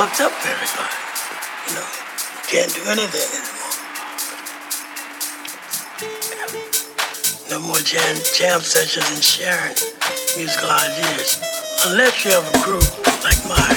fucked up very fine. You know, can't do anything anymore. No more jam sessions and sharing musical ideas. Unless you have a crew like mine.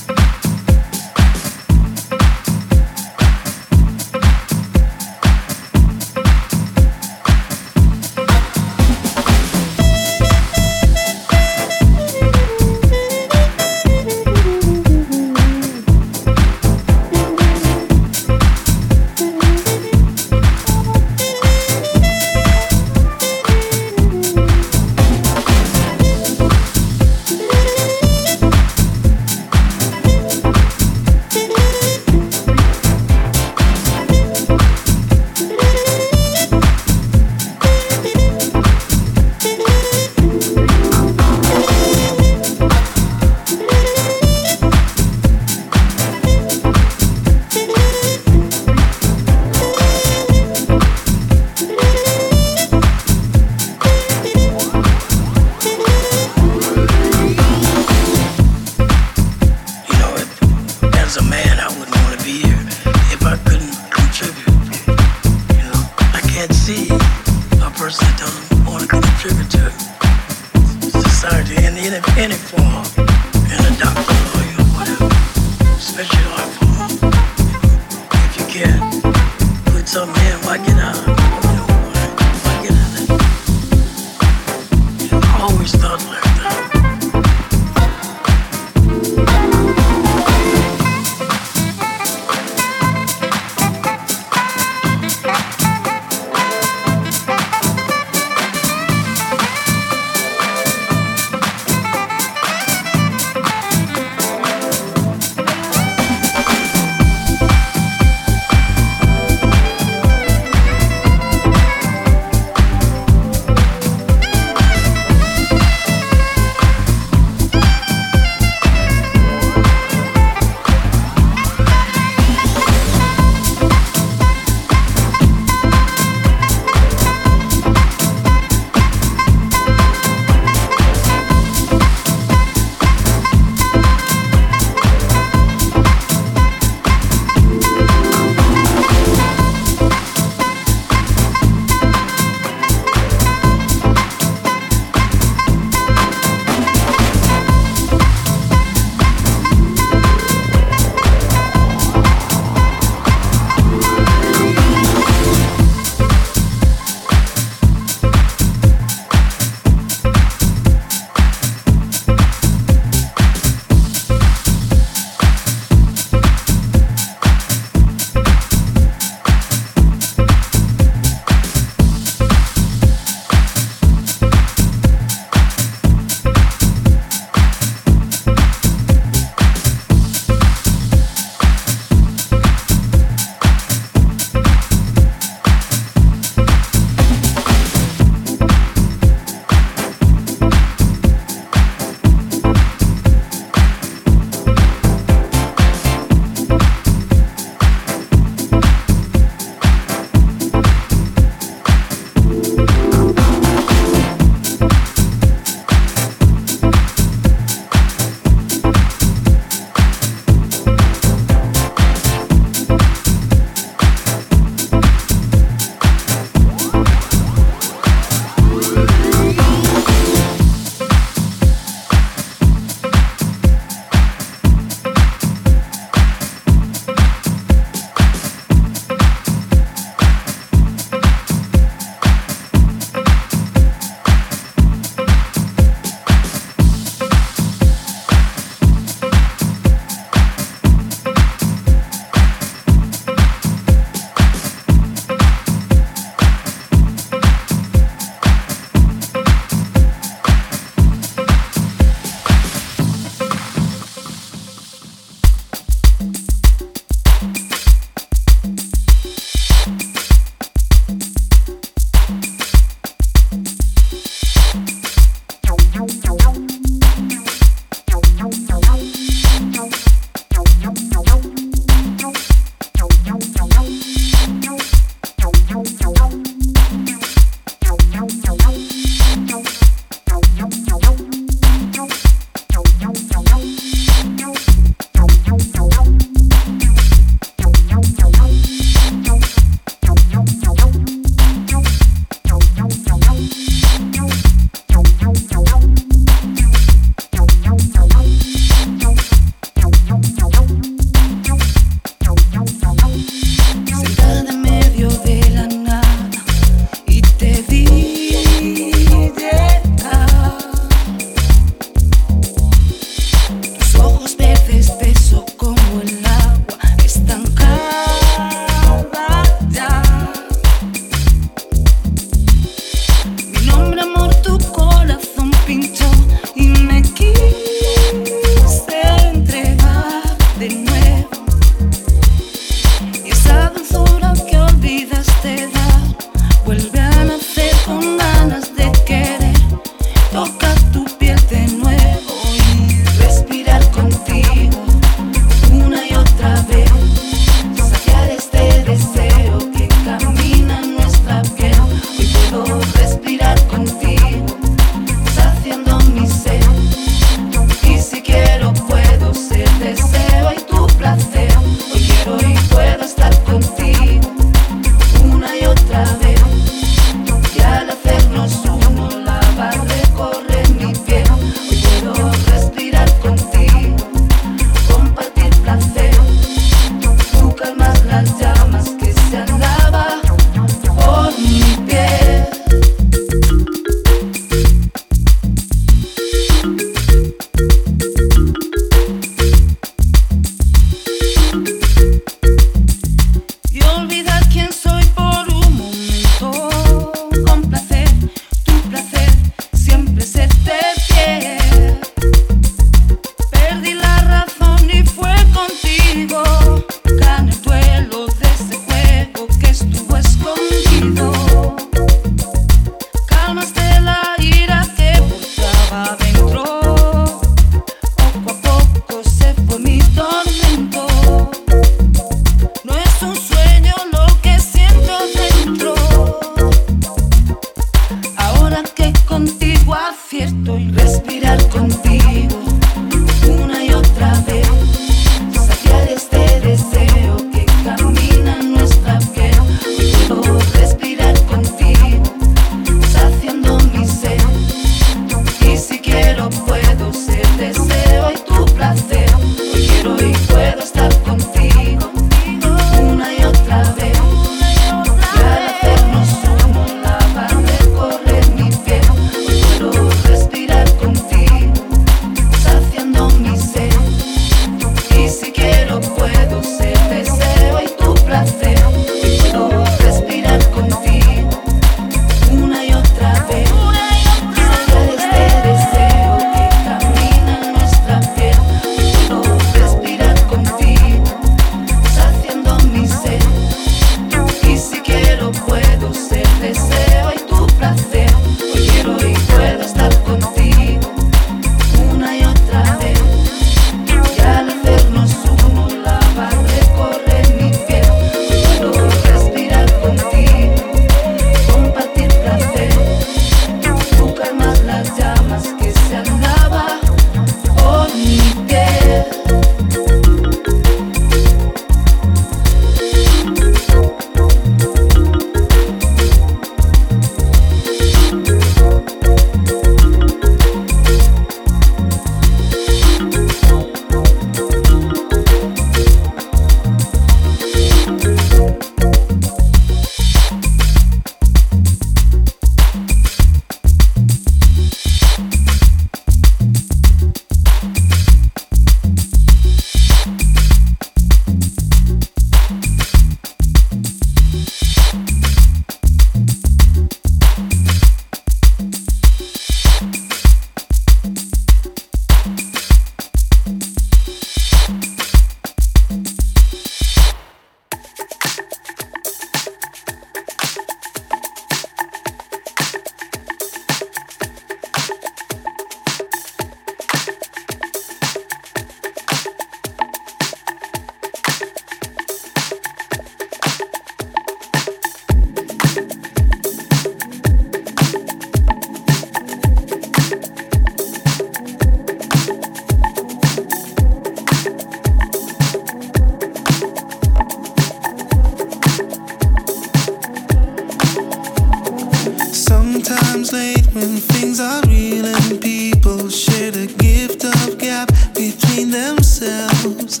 things are real and people share the gift of gap between themselves.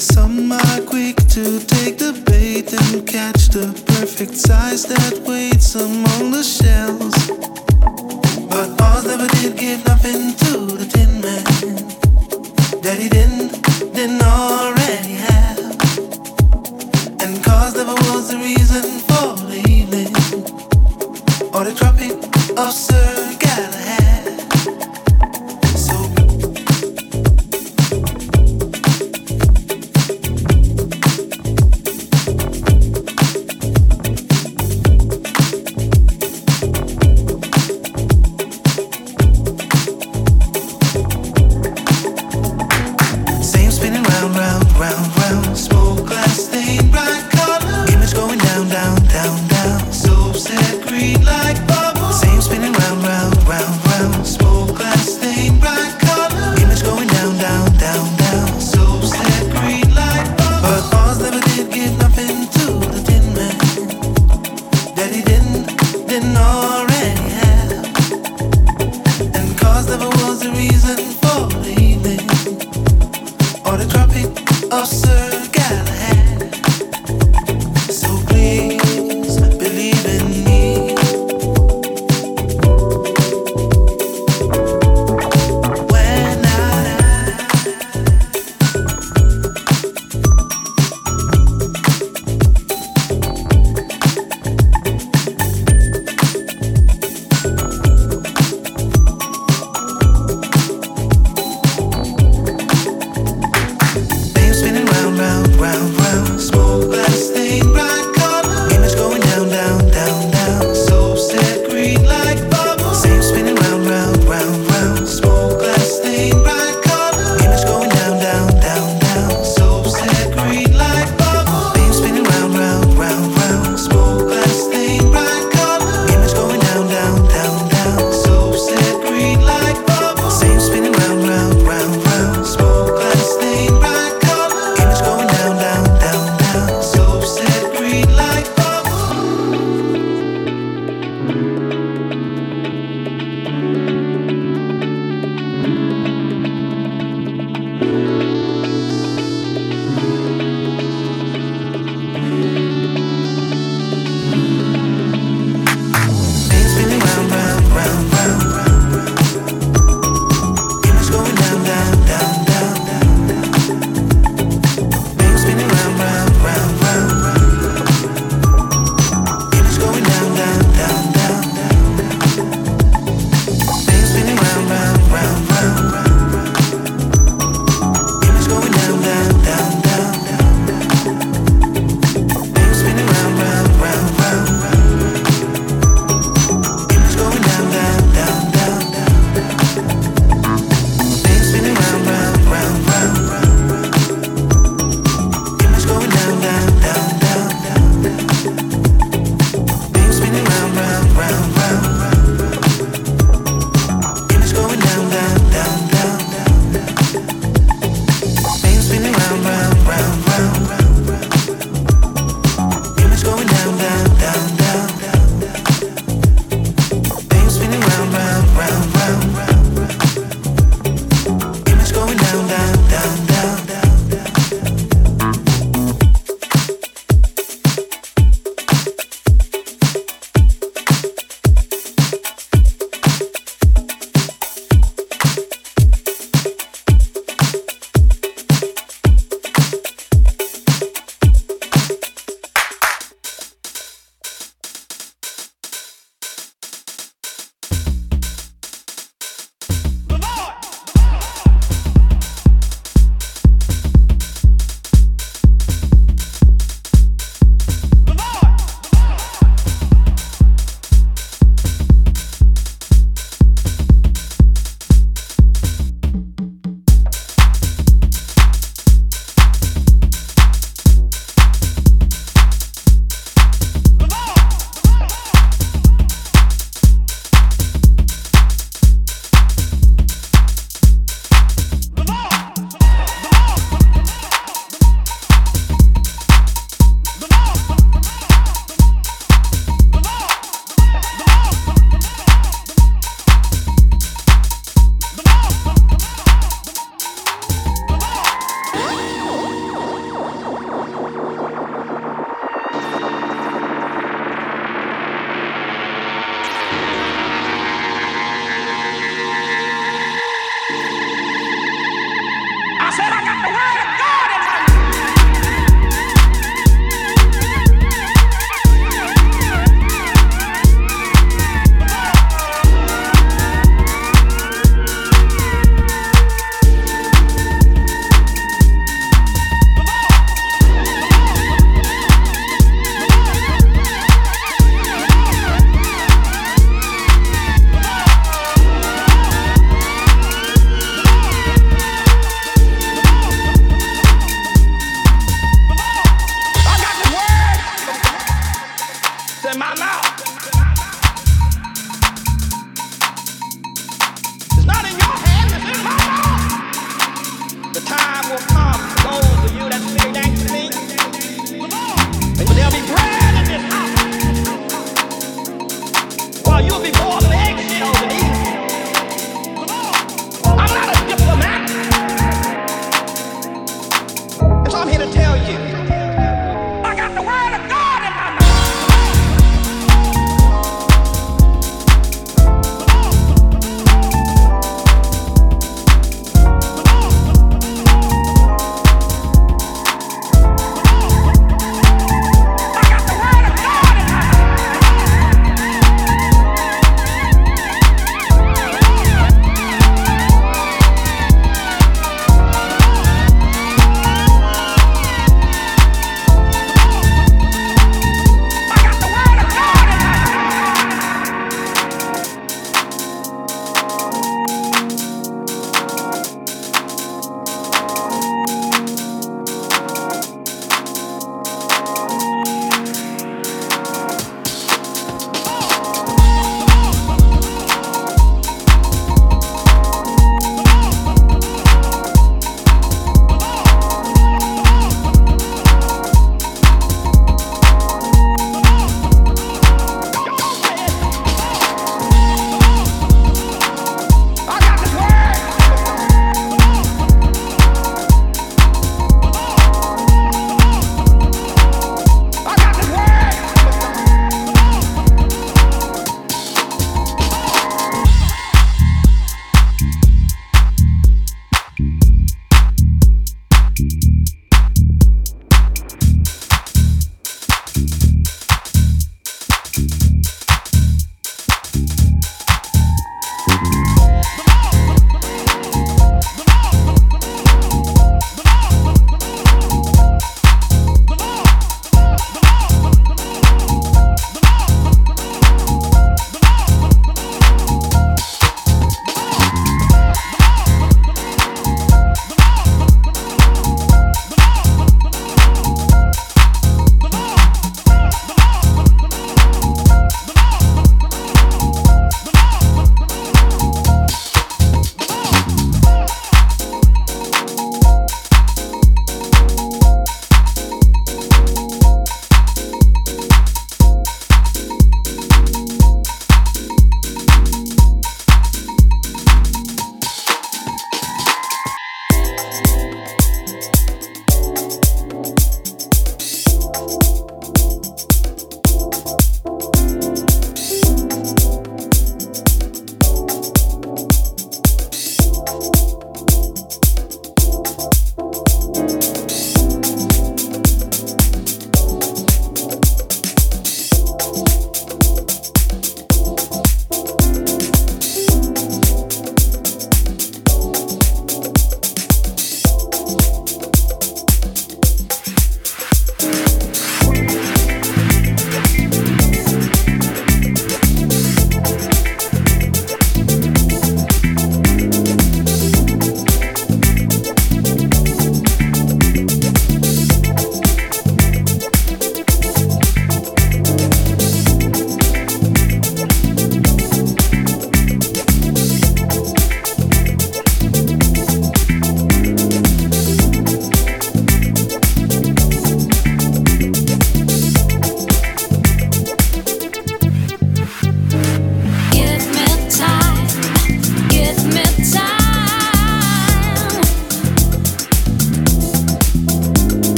Some are quick to take the bait and catch the perfect size that waits among the shells. But Oz never did give nothing to the Tin Man that he didn't already have. And cause never was the reason for the evening or the dropping of Sir Galahad.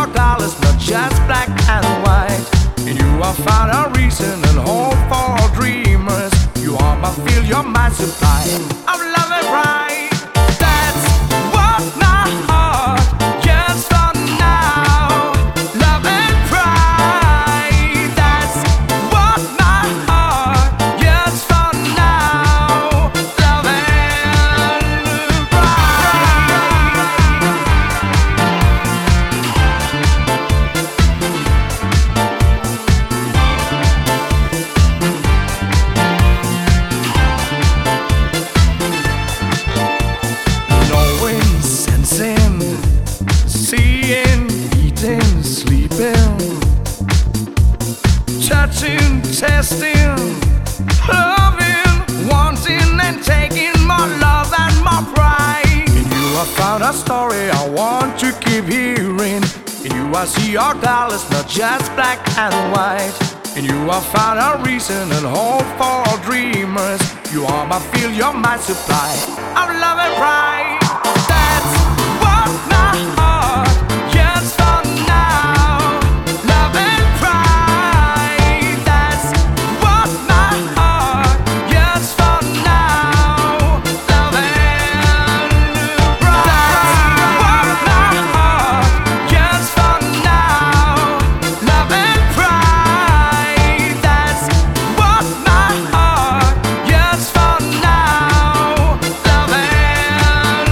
Our dollar's not just black and white. You have found a reason and hope for all dreamers. You are my fill, you're my supply of love and pride. That's what my heart yearns for now. Love and pride. That's what my heart yearns for now. Love and pride. Knowing, sensing, seeing, eating, sleeping, touching, testing, loving, wanting and taking more love and more pride. And you have found a story I want to keep hearing. And you I see your colors, not just black and white. And you have found a reason and hope for all dreamers. You are my fill, you're my supply of love and pride. That's what my heart yearns for now. Love and pride. That's what my heart yearns for now. Love and pride. That's what my heart yearns for now. Love and pride. That's what my heart yearns for now. Love and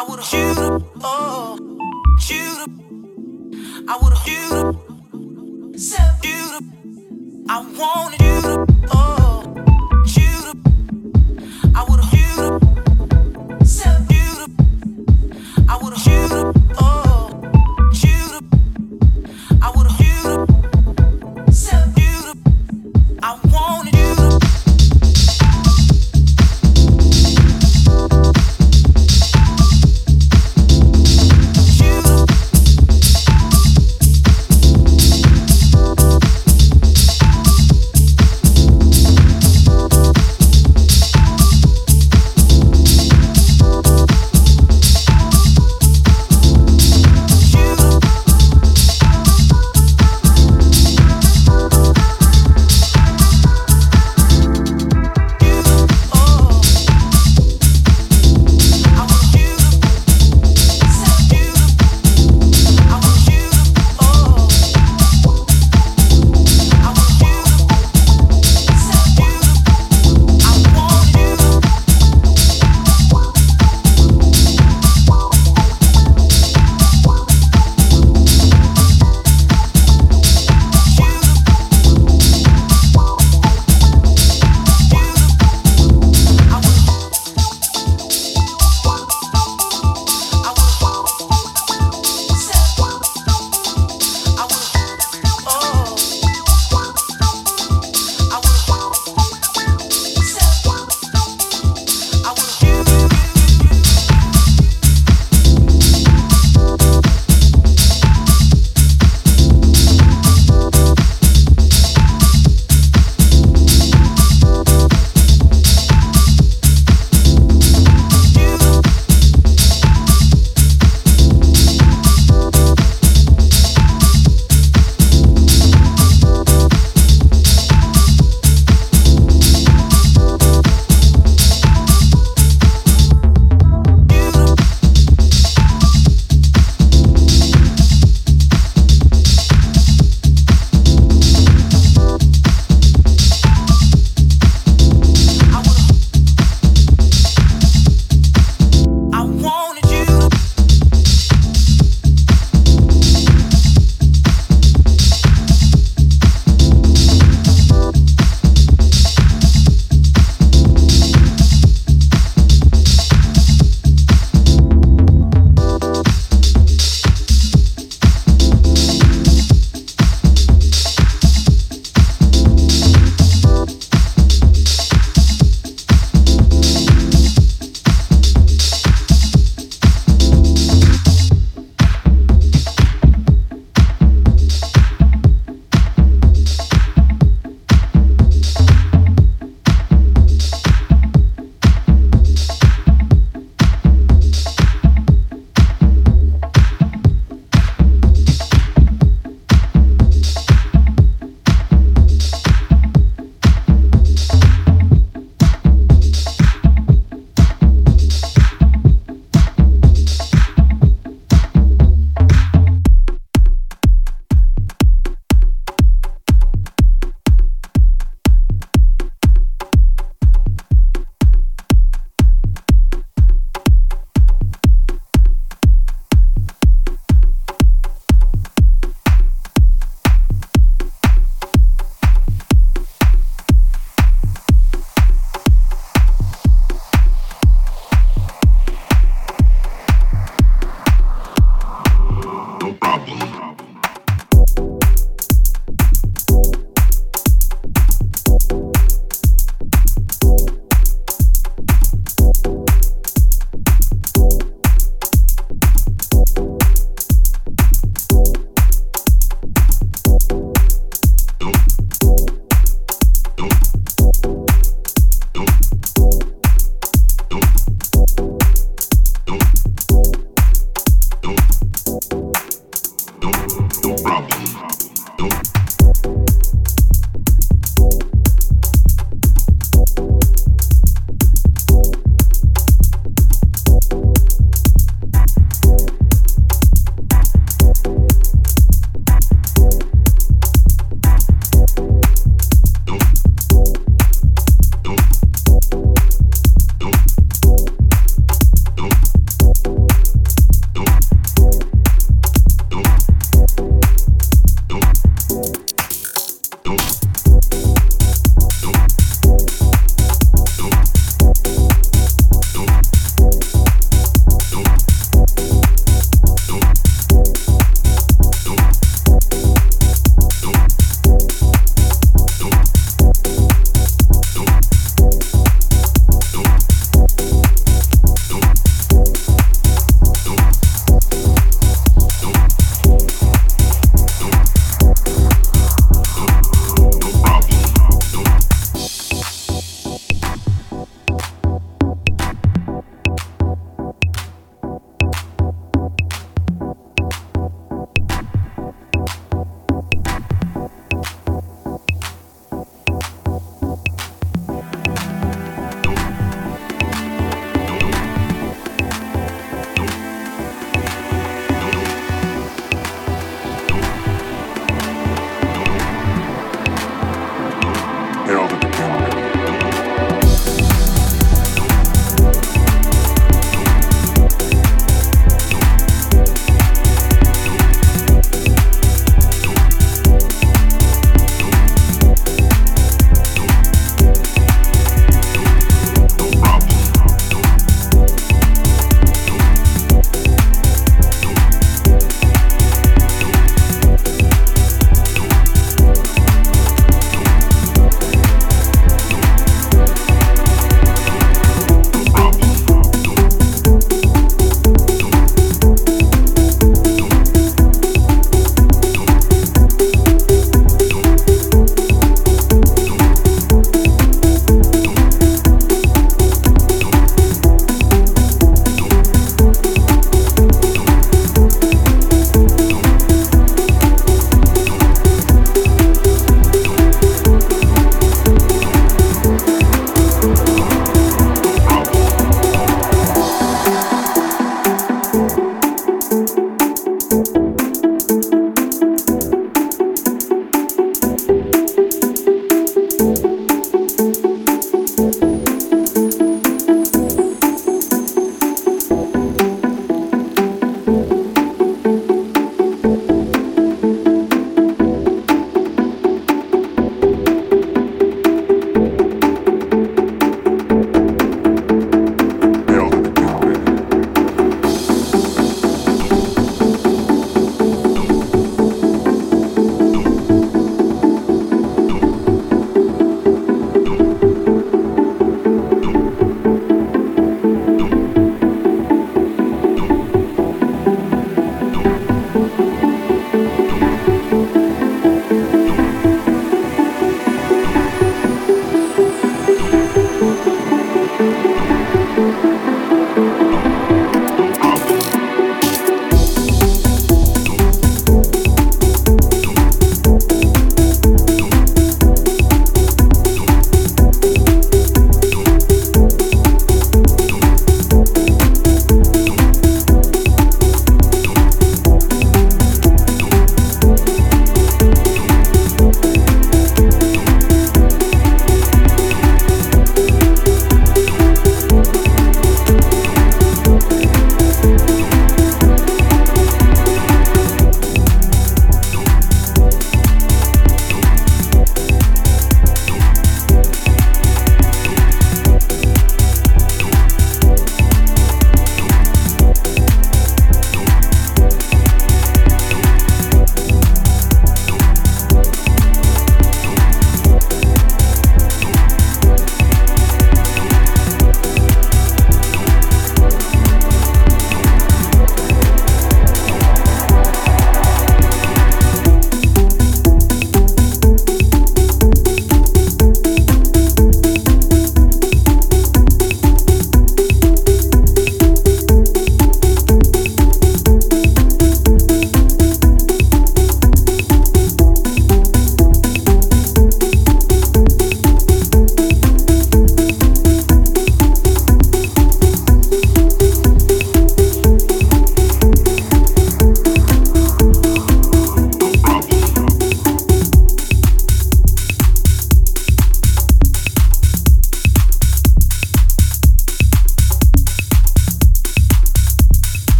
I would shoot up, oh, shoot up. I would shoot up, shoot up. I wanna shoot up, oh, shoot up. I would shoot up, shoot up. I would shoot up, oh, shoot up. I would shoot up, shoot up. I wanna shoot up. No problem.